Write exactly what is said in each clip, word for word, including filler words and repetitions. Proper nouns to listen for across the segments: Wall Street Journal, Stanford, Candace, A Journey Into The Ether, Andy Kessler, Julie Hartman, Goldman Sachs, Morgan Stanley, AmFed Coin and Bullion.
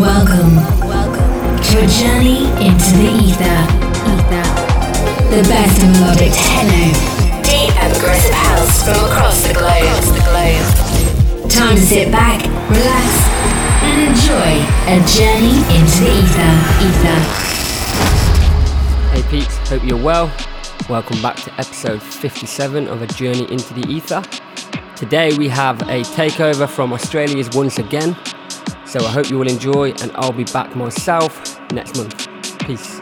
Welcome. Welcome to A Journey Into The Ether. The best melodic techno, deep and aggressive house from across the globe. Across the globe. Time to sit back, relax, and enjoy A Journey Into The Ether. Hey peeps, hope you're well. Welcome back to episode fifty-seven of A Journey Into The Ether. Today we have a takeover from Australia's once again, so I hope you will enjoy, and I'll be back myself next month. Peace.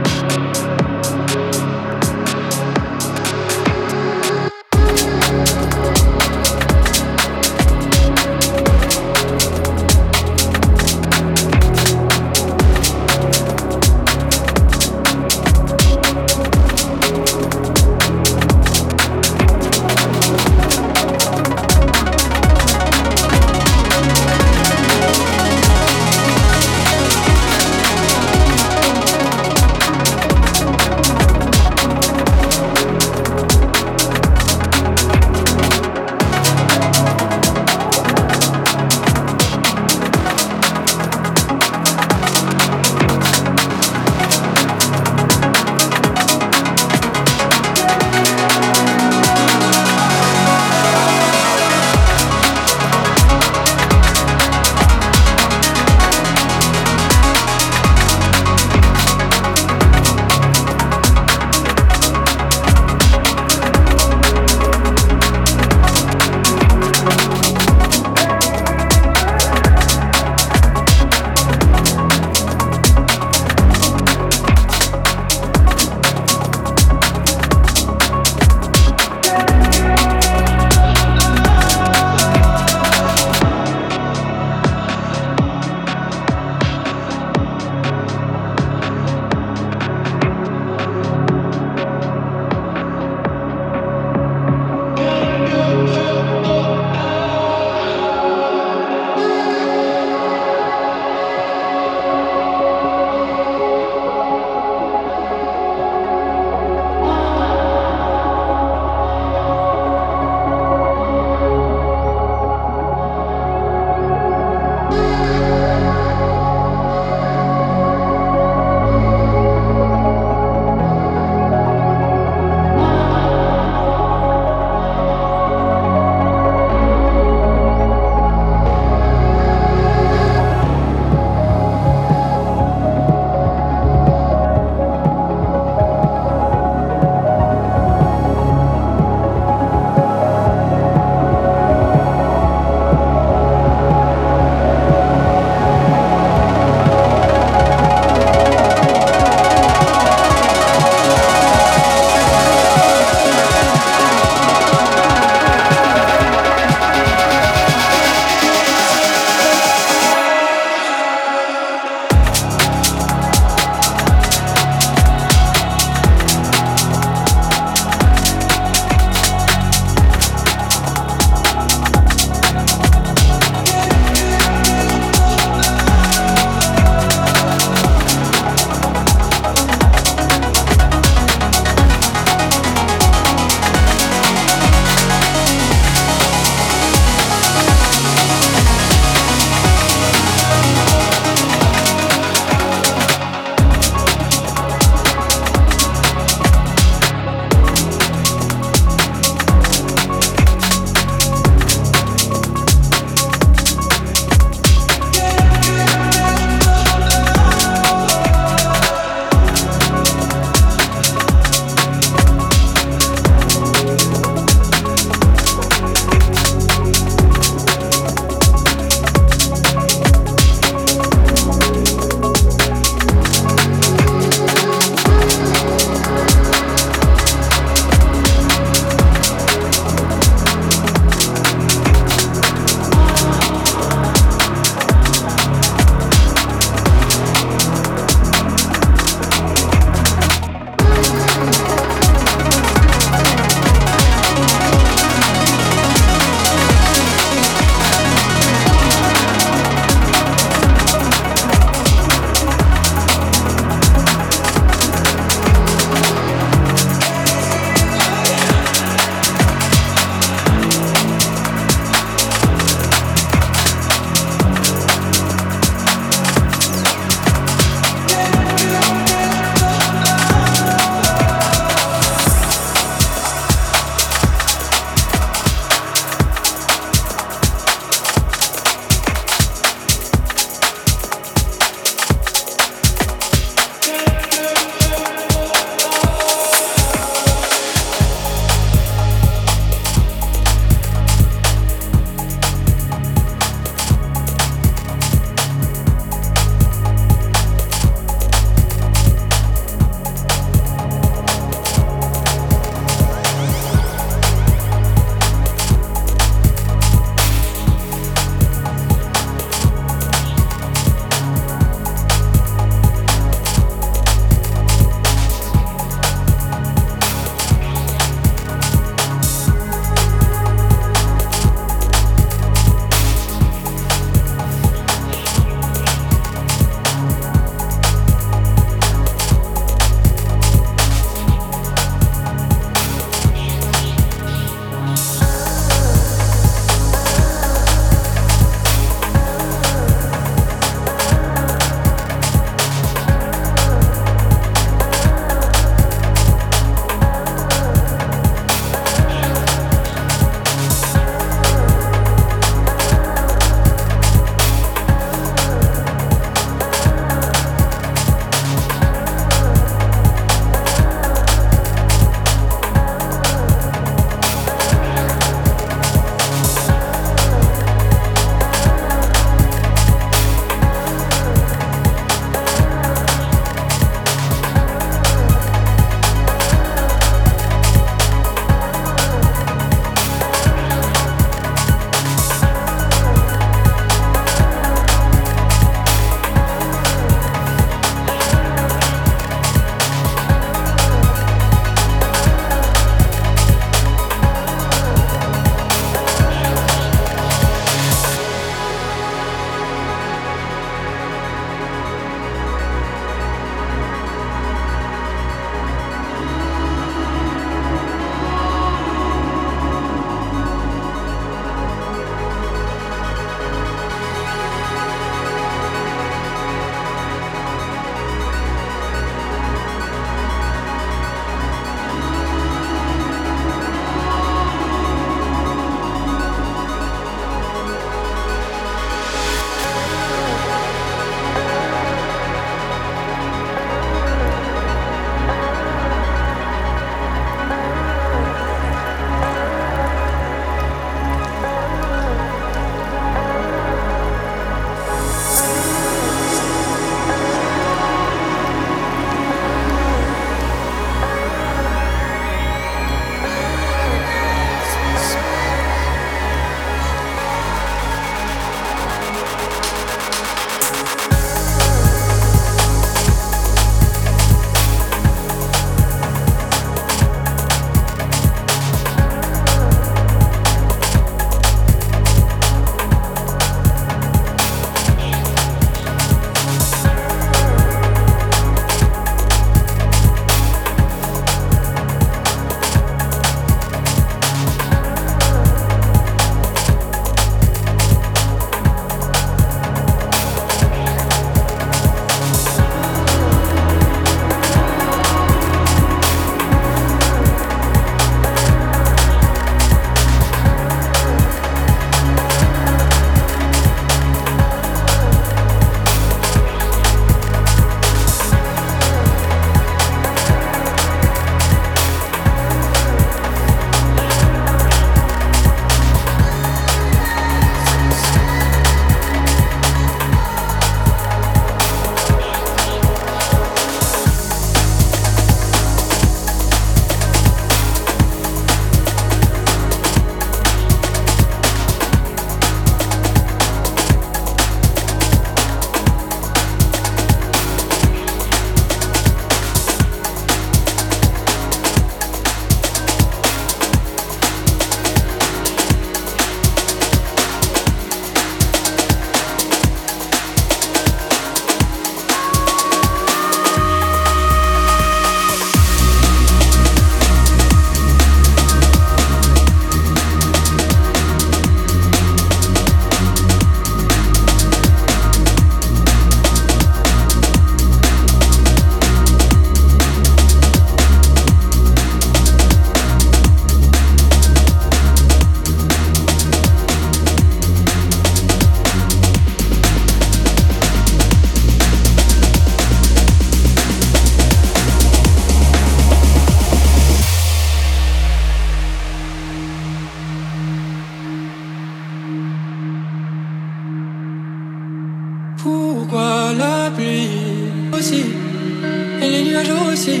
jalousie.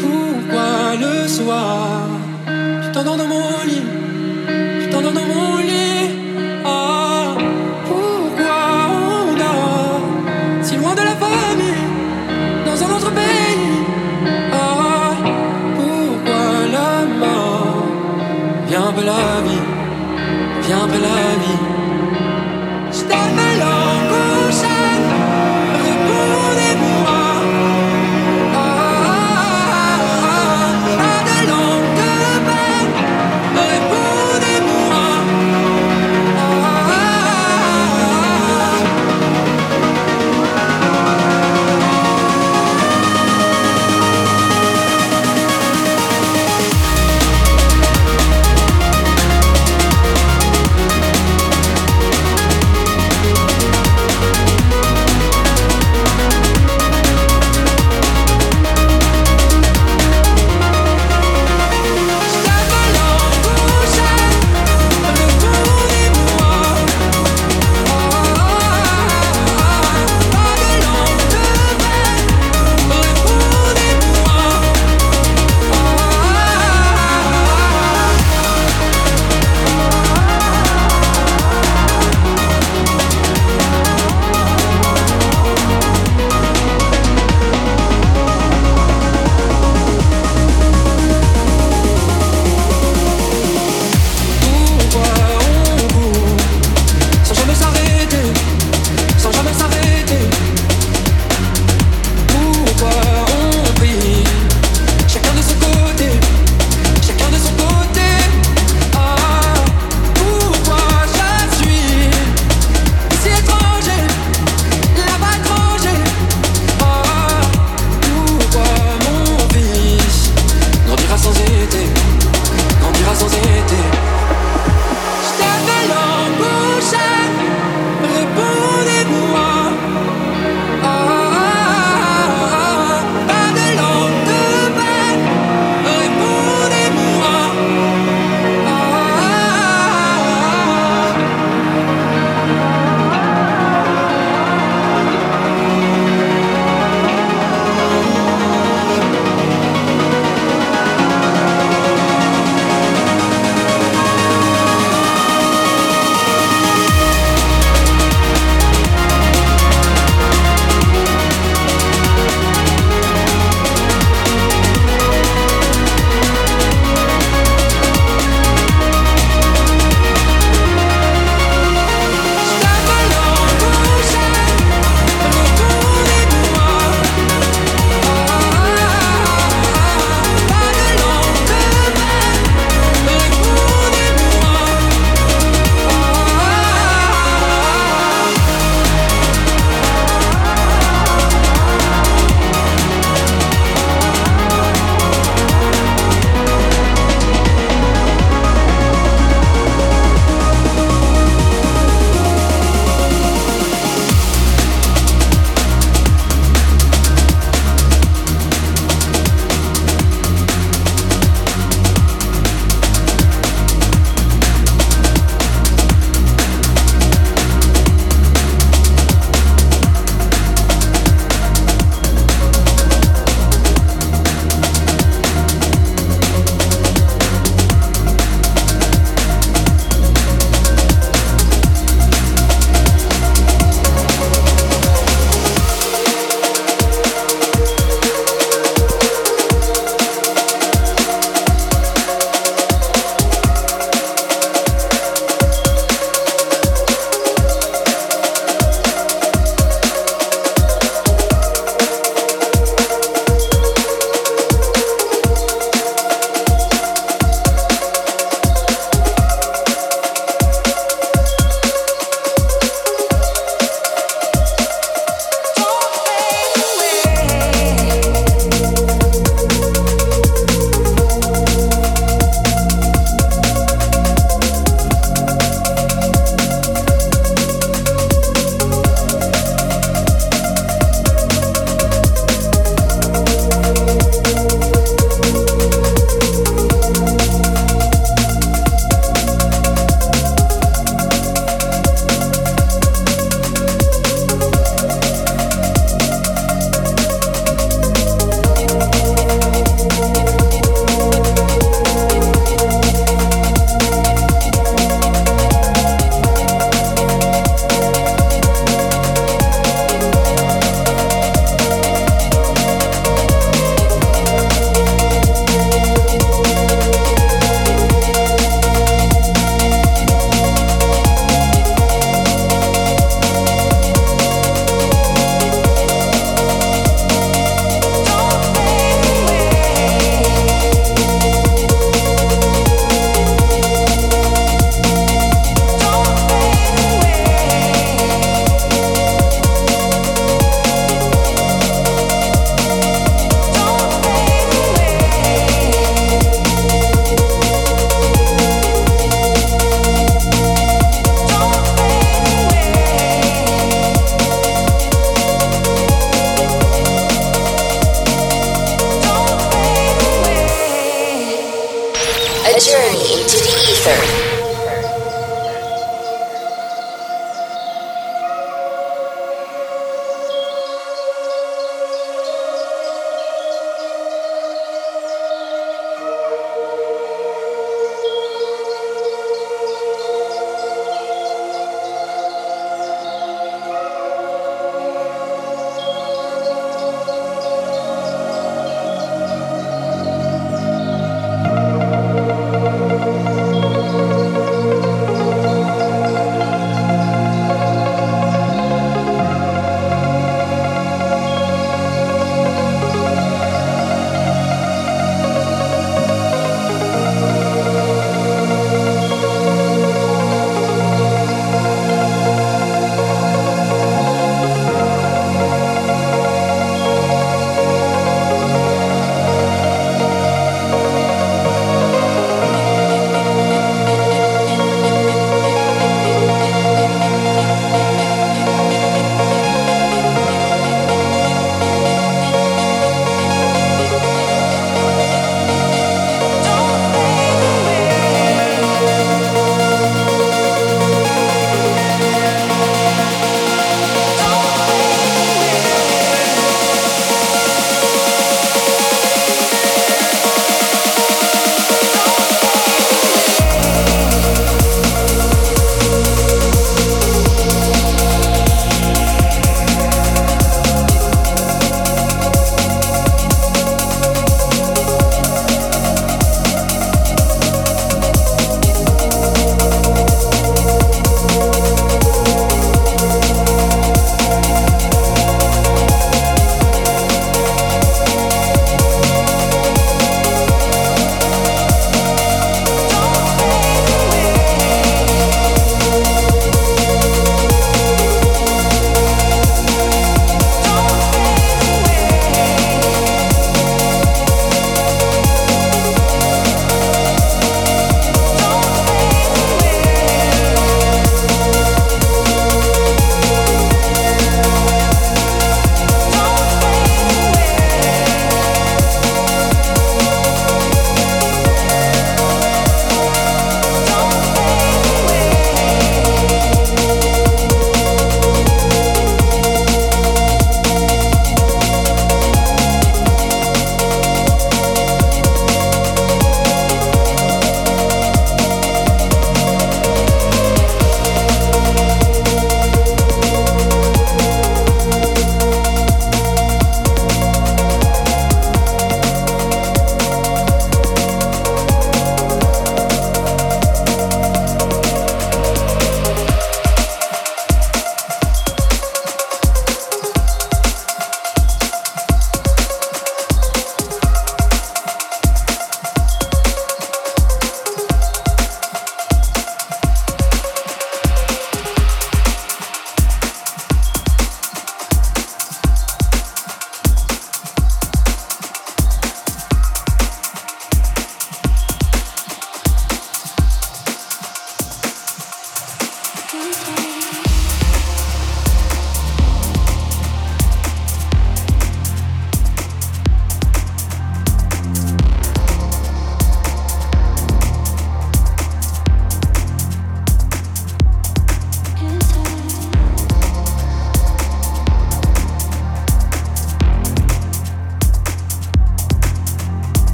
Pourquoi le soir tu t'endors dans mon lit, tu t'endors dans mon lit. Ah, pourquoi on dort si loin de la famille, dans un autre pays. Ah, pourquoi la mort vient de la vie, vient de la vie. ether. Thank you.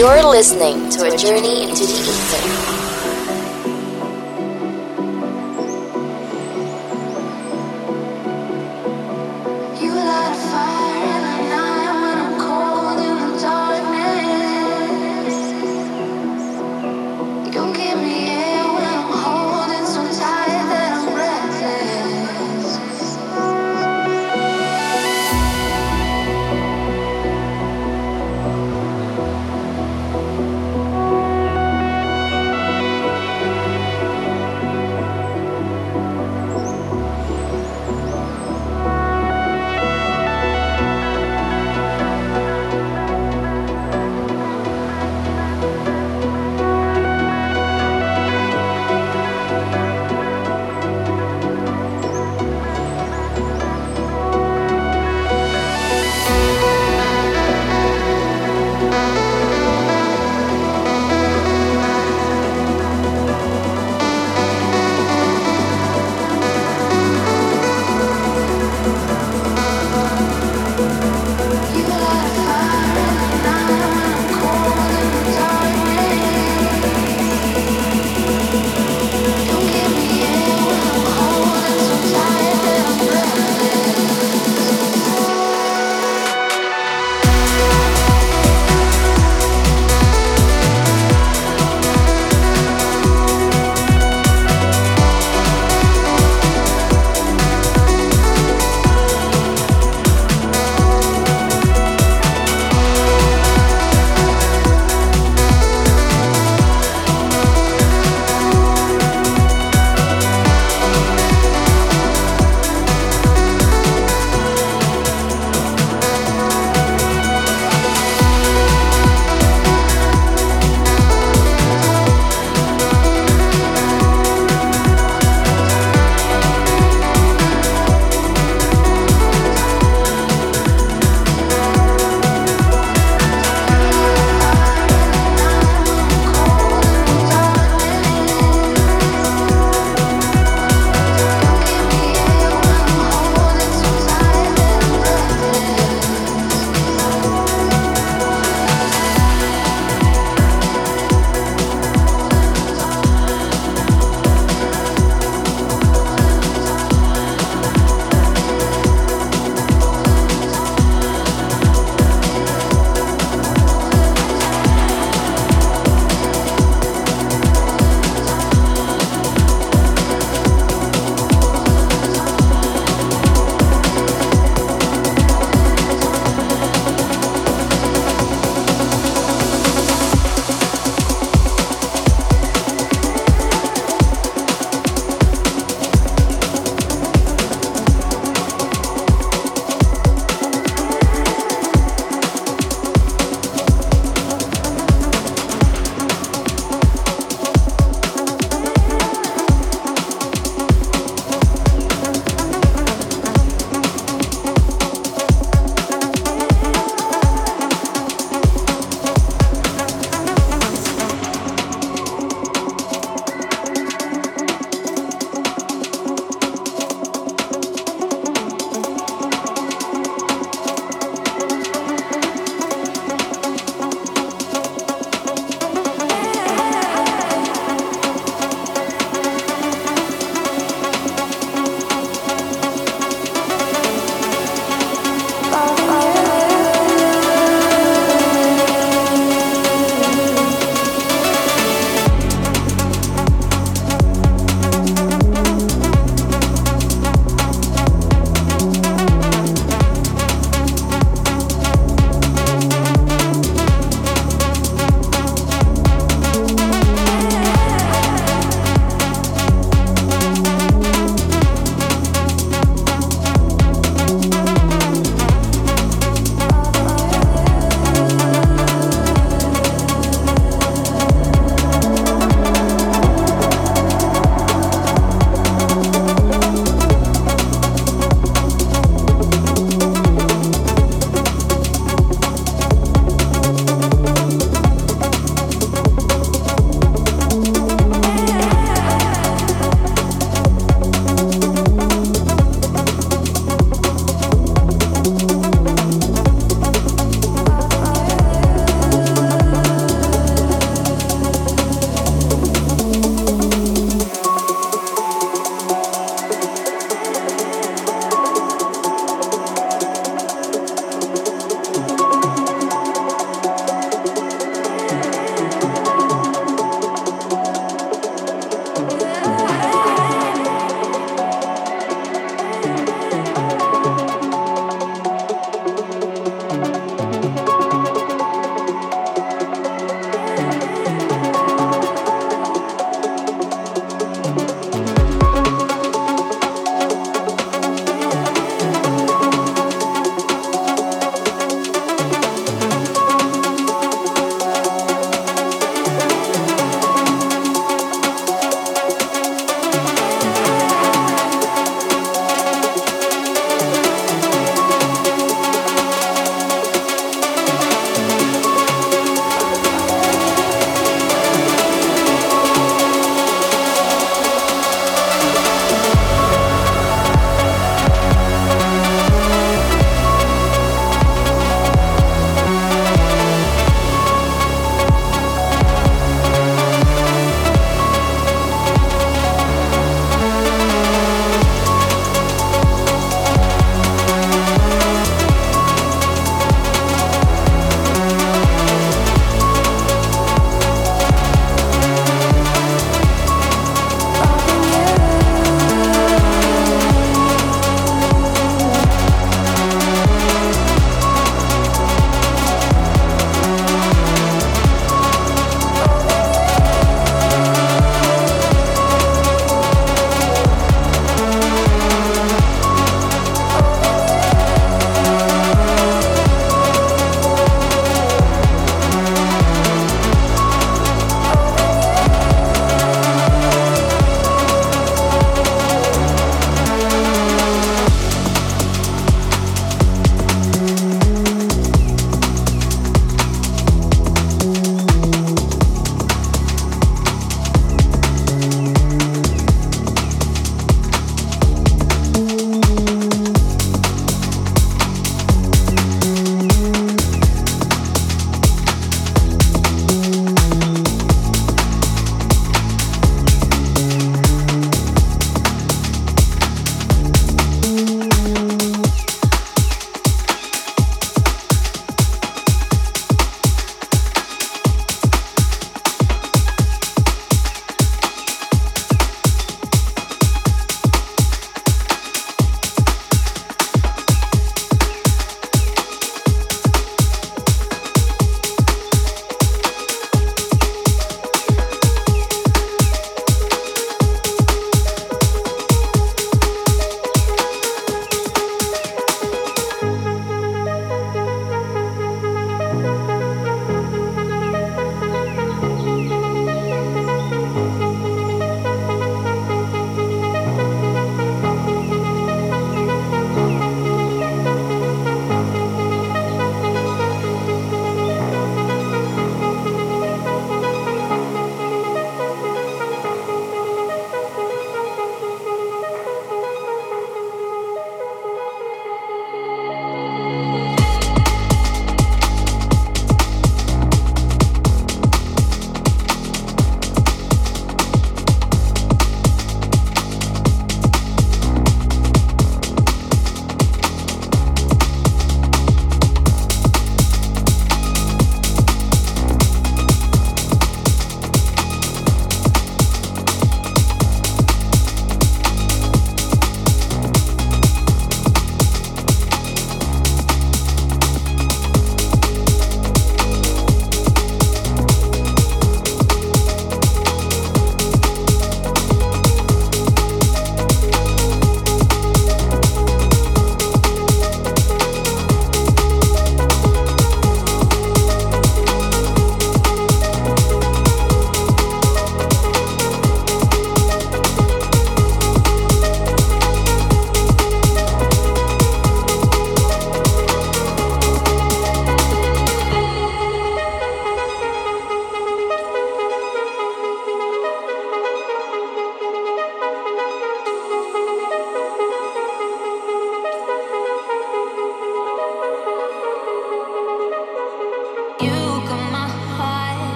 You're listening to A Journey Into The Ether. You light a fire in the night when I'm cold in the darkness. You give me air when I'm holding so tight that I'm breathless.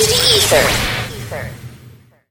into the ether.